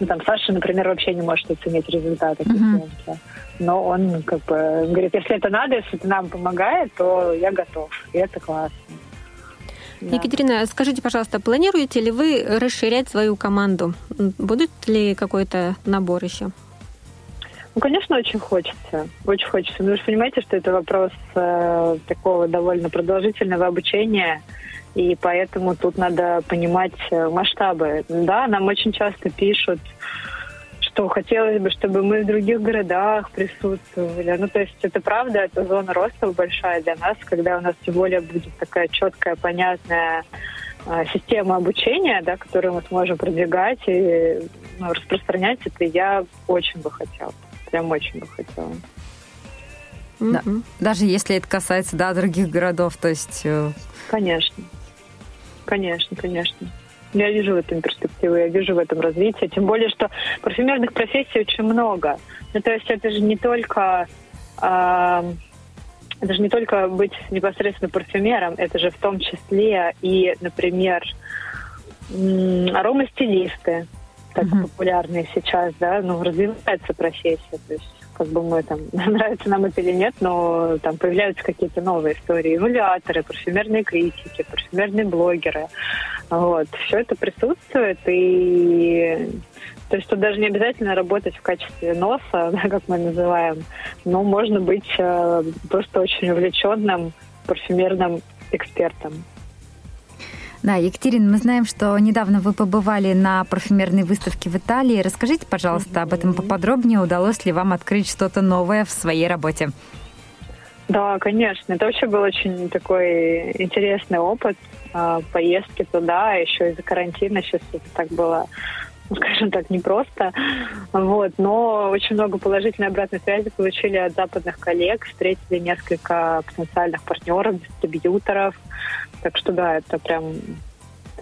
Ну, там Саша, например, вообще не может оценить результаты. Но он как бы говорит, если это надо, если это нам помогает, то я готов. И это классно. Да. Екатерина, скажите, пожалуйста, планируете ли вы расширять свою команду? Будет ли какой-то набор еще? Ну, конечно, очень хочется. Очень хочется. Но вы же понимаете, что это вопрос такого довольно продолжительного обучения. И поэтому тут надо понимать масштабы. Да, нам очень часто пишут, что хотелось бы, чтобы мы в других городах присутствовали. Ну, то есть это правда, это зона роста большая для нас, когда у нас тем более будет такая четкая, понятная система обучения, да, которую мы сможем продвигать и распространять. Это я очень бы хотела. Прям очень бы хотела. Да. Даже если это касается, да, других городов, то есть... Конечно. Конечно. Я вижу в этом перспективу, я вижу в этом развитие. Тем более, что парфюмерных профессий очень много. Ну, то есть это же не только... это же не только быть непосредственно парфюмером, это же в том числе и, например, аромастилисты, так популярные сейчас, да, ну, развивается профессия, то есть как бы мы там, нравится нам это или нет, но там появляются какие-то новые истории. Эмуляторы, парфюмерные критики, парфюмерные блогеры. Вот. Все это присутствует. И... То есть тут даже не обязательно работать в качестве носа, да, как мы называем, но можно быть просто очень увлеченным парфюмерным экспертом. Да, Екатерина, мы знаем, что недавно вы побывали на парфюмерной выставке в Италии. Расскажите, пожалуйста, об этом поподробнее. Удалось ли вам открыть что-то новое в своей работе? Да, конечно. Это вообще был очень такой интересный опыт поездки туда, еще из-за карантина. Сейчас это так было, скажем так, непросто. Вот. Но очень много положительной обратной связи получили от западных коллег. Встретили несколько потенциальных партнеров, дистрибьюторов. Так что да, это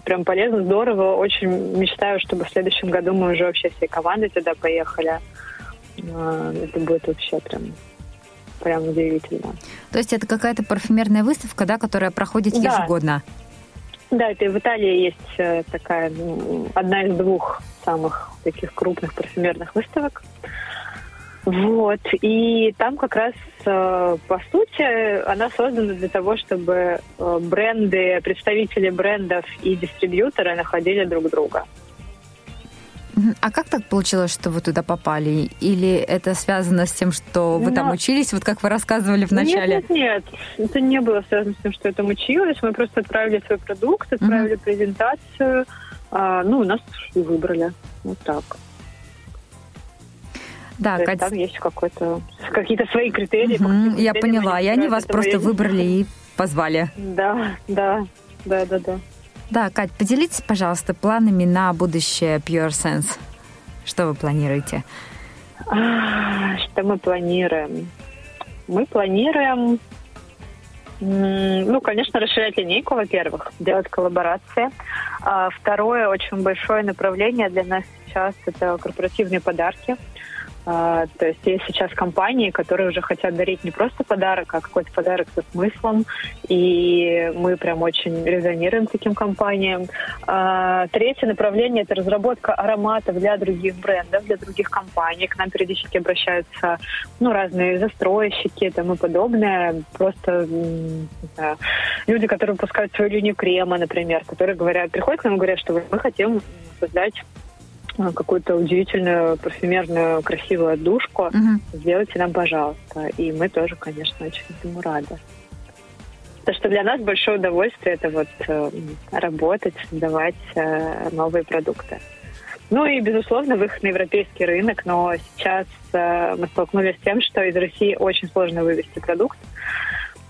прям полезно, здорово. Очень мечтаю, чтобы в следующем году мы уже вообще всей командой туда поехали. Это будет вообще прям удивительно. То есть это какая-то парфюмерная выставка, да, которая проходит ежегодно? Да, это в Италии есть такая, одна из двух самых таких крупных парфюмерных выставок. Вот, и там как раз, по сути, она создана для того, чтобы бренды, представители брендов и дистрибьюторы находили друг друга. А как так получилось, что вы туда попали? Или это связано с тем, что вы там учились, вот как вы рассказывали в начале? Нет. Это не было связано с тем, что я там училась. Мы просто отправили свой продукт, отправили презентацию. Нас выбрали. Вот так. Да, там есть какие-то свои критерии. Я поняла, и они вас просто выбрали и позвали. Да. Да, Кать, поделитесь, пожалуйста, планами на будущее Pure Sense. Что вы планируете? Что мы планируем? Мы планируем Ну, конечно, расширять линейку, во-первых, делать коллаборации. А второе, очень большое направление для нас сейчас – это корпоративные подарки. То есть есть сейчас компании, которые уже хотят дарить не просто подарок, а какой-то подарок со смыслом. И мы прям очень резонируем с таким компаниям. Третье направление – это разработка ароматов для других брендов, для других компаний. К нам периодически обращаются разные застройщики там, и подобное. Просто люди, которые выпускают свою линию крема, например, которые говорят, приходят к нам и говорят, что мы хотим создать какую-то удивительную, парфюмерную, красивую отдушку, сделайте нам, пожалуйста. И мы тоже, конечно, очень этому рады. Потому что для нас большое удовольствие это работать, создавать новые продукты. Ну и, безусловно, выход на европейский рынок, но сейчас мы столкнулись с тем, что из России очень сложно вывести продукт.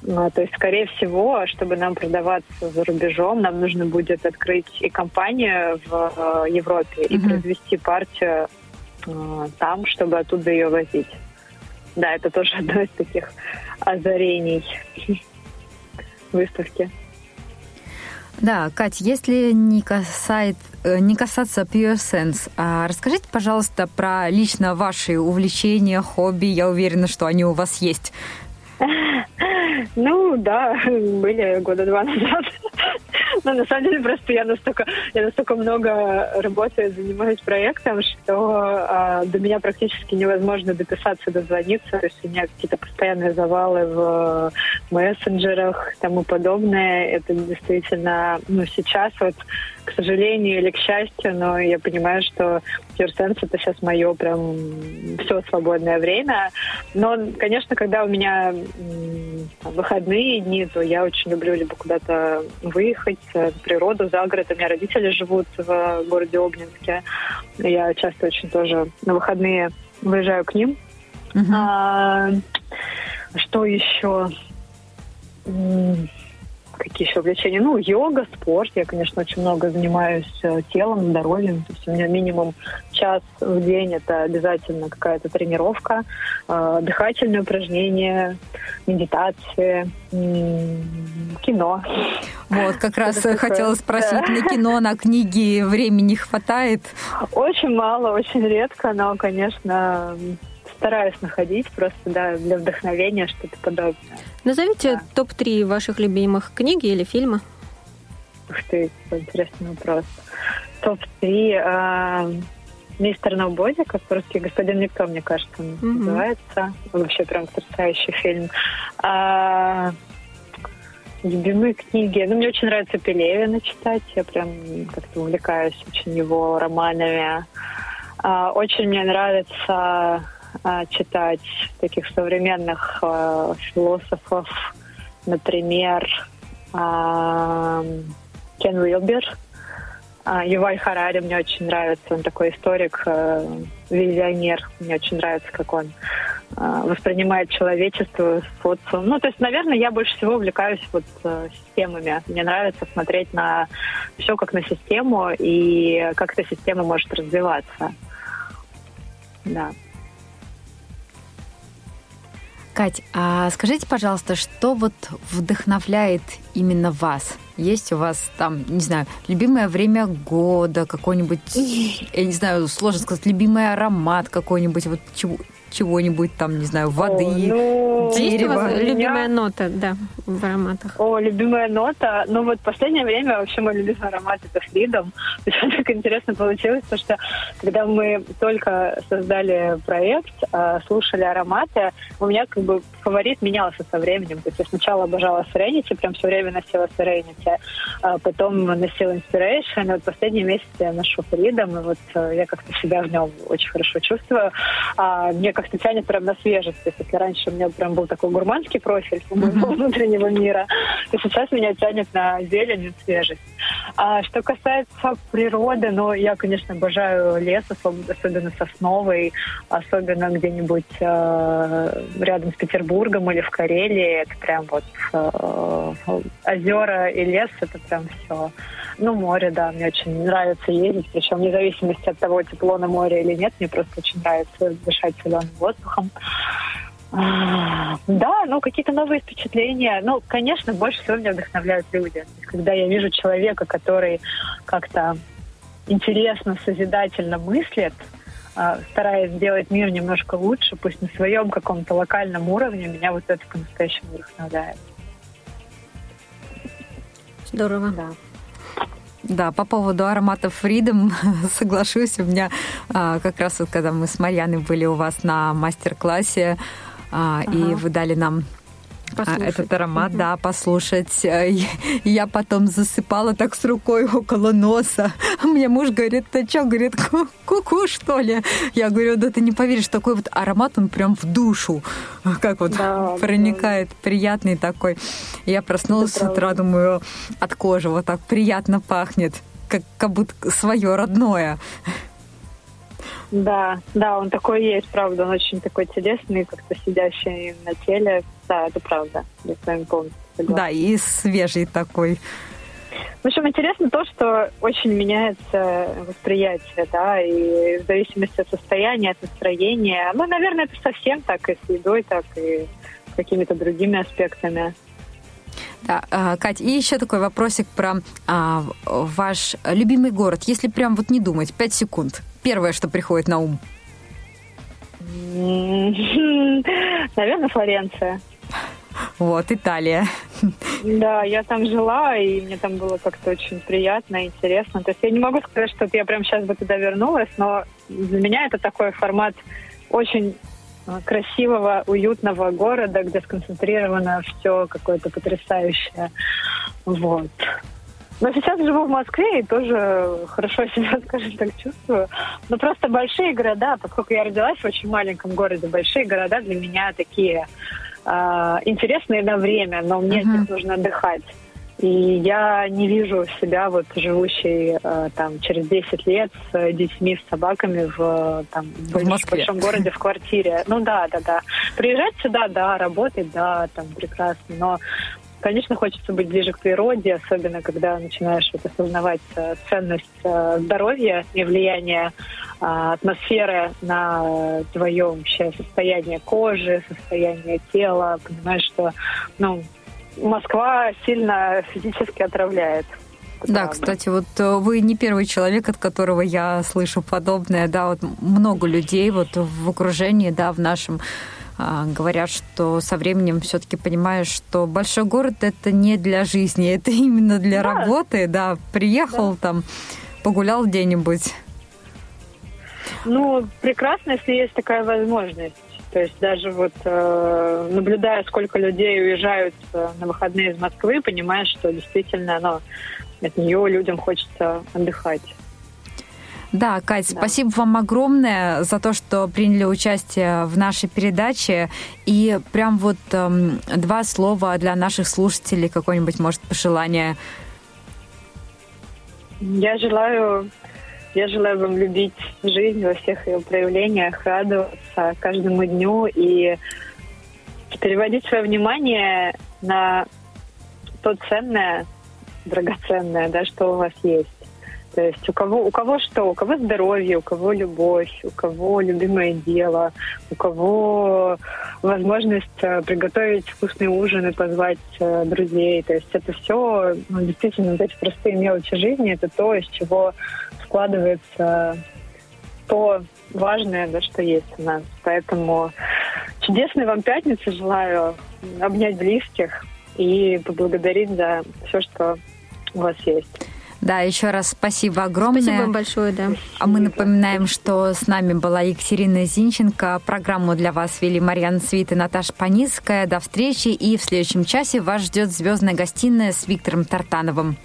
То есть, скорее всего, чтобы нам продаваться за рубежом, нам нужно будет открыть и компанию в Европе, и произвести партию там, чтобы оттуда ее возить. Да, это тоже одно из таких озарений выставки. Да, Кать, если не касаться Pure Sense, расскажите, пожалуйста, про лично ваши увлечения, хобби. Я уверена, что они у вас есть. Ну, да, были года 2 назад. Но на самом деле просто я настолько много работаю, занимаюсь проектом, что до меня практически невозможно дописаться, дозвониться. То есть у меня какие-то постоянные завалы в мессенджерах и тому подобное. Это действительно, сейчас к сожалению или к счастью, но я понимаю, что Pure Sense это сейчас мое прям все свободное время. Но, конечно, когда у меня выходные дни, то я очень люблю либо куда-то выехать в природу, за город. У меня родители живут в городе Обнинске. Я часто очень тоже на выходные выезжаю к ним. Что еще? Какие еще увлечения? Йога, спорт. Я, конечно, очень много занимаюсь телом, здоровьем. То есть у меня минимум час в день это обязательно какая-то тренировка, дыхательные упражнения, медитации, кино. Вот, как раз хотела спросить, на кино, на книги времени хватает? Очень мало, очень редко, но, конечно, стараюсь находить просто для вдохновения что-то подобное. Назовите топ-3 ваших любимых книги или фильма. Ух ты, интересный вопрос. Топ-3 «Мистер Нободи», как по-русски «Господин Никто», мне кажется, он называется. Вообще прям потрясающий фильм. Любимые книги. Мне очень нравится Пелевина читать. Я прям как-то увлекаюсь очень его романами. Очень мне нравится читать таких современных философов, например, Кен Уилбер, Юваль Харари мне очень нравится, он такой историк, визионер, мне очень нравится, как он воспринимает человечество, социум. То есть, наверное, я больше всего увлекаюсь системами. Мне нравится смотреть на все как на систему и как эта система может развиваться. Да. Кать, а скажите, пожалуйста, что вдохновляет именно вас? Есть у вас там, не знаю, любимое время года, какой-нибудь, я не знаю, сложно сказать, любимый аромат какой-нибудь, чего-нибудь там, не знаю, воды, дерева? Есть любимая нота, в ароматах? Любимая нота? В последнее время вообще мой любимый аромат — это Freedom. Так интересно получилось, потому что когда мы только создали проект, слушали ароматы, у меня фаворит менялся со временем. То есть я сначала обожала Serenity, прям все время носила Serenity, потом носила Inspiration, последние месяцы я ношу Freedom, и я как-то себя в нем очень хорошо чувствую. Мне как-то тянет прям на свежесть. То есть если раньше у меня прям был такой гурманский профиль моего внутреннего мира, то сейчас меня тянет на зелень и свежесть. А что касается природы, я, конечно, обожаю лес, особенно сосновый, особенно где-нибудь рядом с Петербургом или в Карелии. Это прям озера и лес, это прям все. Море, да, мне очень нравится ездить, причем вне зависимости от того, тепло на море или нет, мне просто очень нравится дышать зеленым воздухом. Да, ну какие-то новые впечатления. Ну, конечно, больше всего меня вдохновляют люди. Когда я вижу человека, который как-то интересно, созидательно мыслит, стараясь сделать мир немножко лучше, пусть на своем каком-то локальном уровне, меня вот это по-настоящему вдохновляет. Здорово. Да. Да, по поводу ароматов Freedom соглашусь. У меня как раз вот когда мы с Марьяной были у вас на мастер-классе, и вы дали нам послушать этот аромат, да, послушать. Я потом засыпала так с рукой около носа. Мне муж говорит: ты что, говорит, ку-ку, что ли? Я говорю: да ты не поверишь, такой вот аромат, он прям в душу, как вот да, проникает, да, приятный такой. Я проснулась с утра, думаю, от кожи вот так приятно пахнет, как будто свое родное. Да, да, он такой есть, правда, он очень такой телесный, как-то сидящий на теле. Да, это правда, я с вами полностью согласна. Да, и свежий такой. В общем, интересно то, что очень меняется восприятие, да, и в зависимости от состояния, от настроения. Ну, наверное, это совсем так, и с едой, так, и с какими-то другими аспектами. Да, Кать, и еще такой вопросик про ваш любимый город. Если прям вот не думать, 5 секунд, первое, что приходит на ум? Наверное, Флоренция. Вот, Италия. Да, я там жила, и мне там было как-то очень приятно, интересно. То есть я не могу сказать, что я прямо сейчас бы туда вернулась, но для меня это такой формат очень красивого, уютного города, где сконцентрировано все какое-то потрясающее. Вот. Но сейчас живу в Москве и тоже хорошо себя, скажем так, чувствую. Но просто большие города, поскольку я родилась в очень маленьком городе, большие города для меня такие интересные на время, но мне здесь нужно отдыхать. И я не вижу себя вот живущей там через 10 лет с детьми, с собаками в большом городе, в квартире. Ну да. Приезжать сюда, да, работать, да, там прекрасно, но конечно, хочется быть ближе к природе, особенно когда начинаешь вот осознавать ценность здоровья и влияние атмосферы на твое вообще состояние кожи, состояние тела. Понимаешь, что Москва сильно физически отравляет. Да, кстати, вот вы не первый человек, от которого я слышу подобное. Да, вот много людей вот в окружении, да, в нашем говорят, что со временем все-таки понимаешь, что большой город — это не для жизни, это именно для работы, да, приехал там, погулял где-нибудь. Ну, прекрасно, если есть такая возможность. То есть даже вот наблюдая, сколько людей уезжают на выходные из Москвы, понимаешь, что действительно от нее людям хочется отдыхать. Да, Кать, спасибо вам огромное за то, что приняли участие в нашей передаче. И прям вот два слова для наших слушателей, какое-нибудь, может, пожелание. Я желаю вам любить жизнь во всех ее проявлениях, радоваться каждому дню и переводить свое внимание на то ценное, драгоценное, да, что у вас есть. То есть у кого что? У кого здоровье, у кого любовь, у кого любимое дело, у кого возможность приготовить вкусный ужин и позвать друзей. То есть это все, действительно, эти простые мелочи жизни, это то, из чего складывается то важное, да, что есть у нас. Поэтому чудесной вам пятницы желаю, обнять близких и поблагодарить за все, что у вас есть. Да, еще раз спасибо огромное. Спасибо вам большое, да. А мы напоминаем, что с нами была Екатерина Зинченко. Программу для вас вели Марьяна Цвид и Наташа Паницкая. До встречи. И в следующем часе вас ждет «Звездная гостиная» с Виктором Тартановым.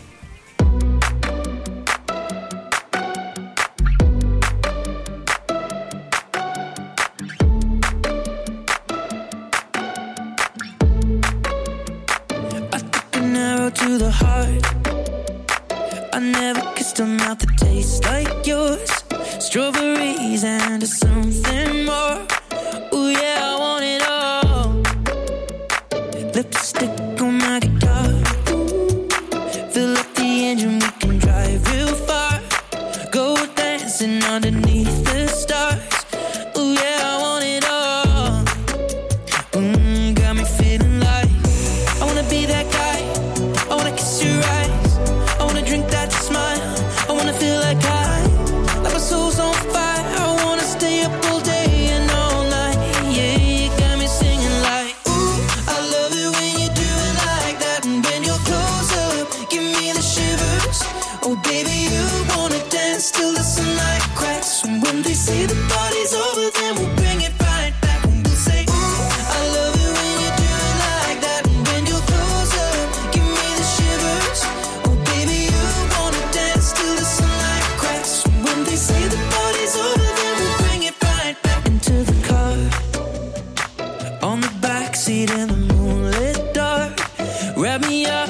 A mouth that tastes like yours, strawberries and something more. Ooh yeah, I want it all. Lipstick on my guitar, fill up the engine, we can drive real far. Go dancing underneath the stars. Ooh yeah, I want it all. grab me up.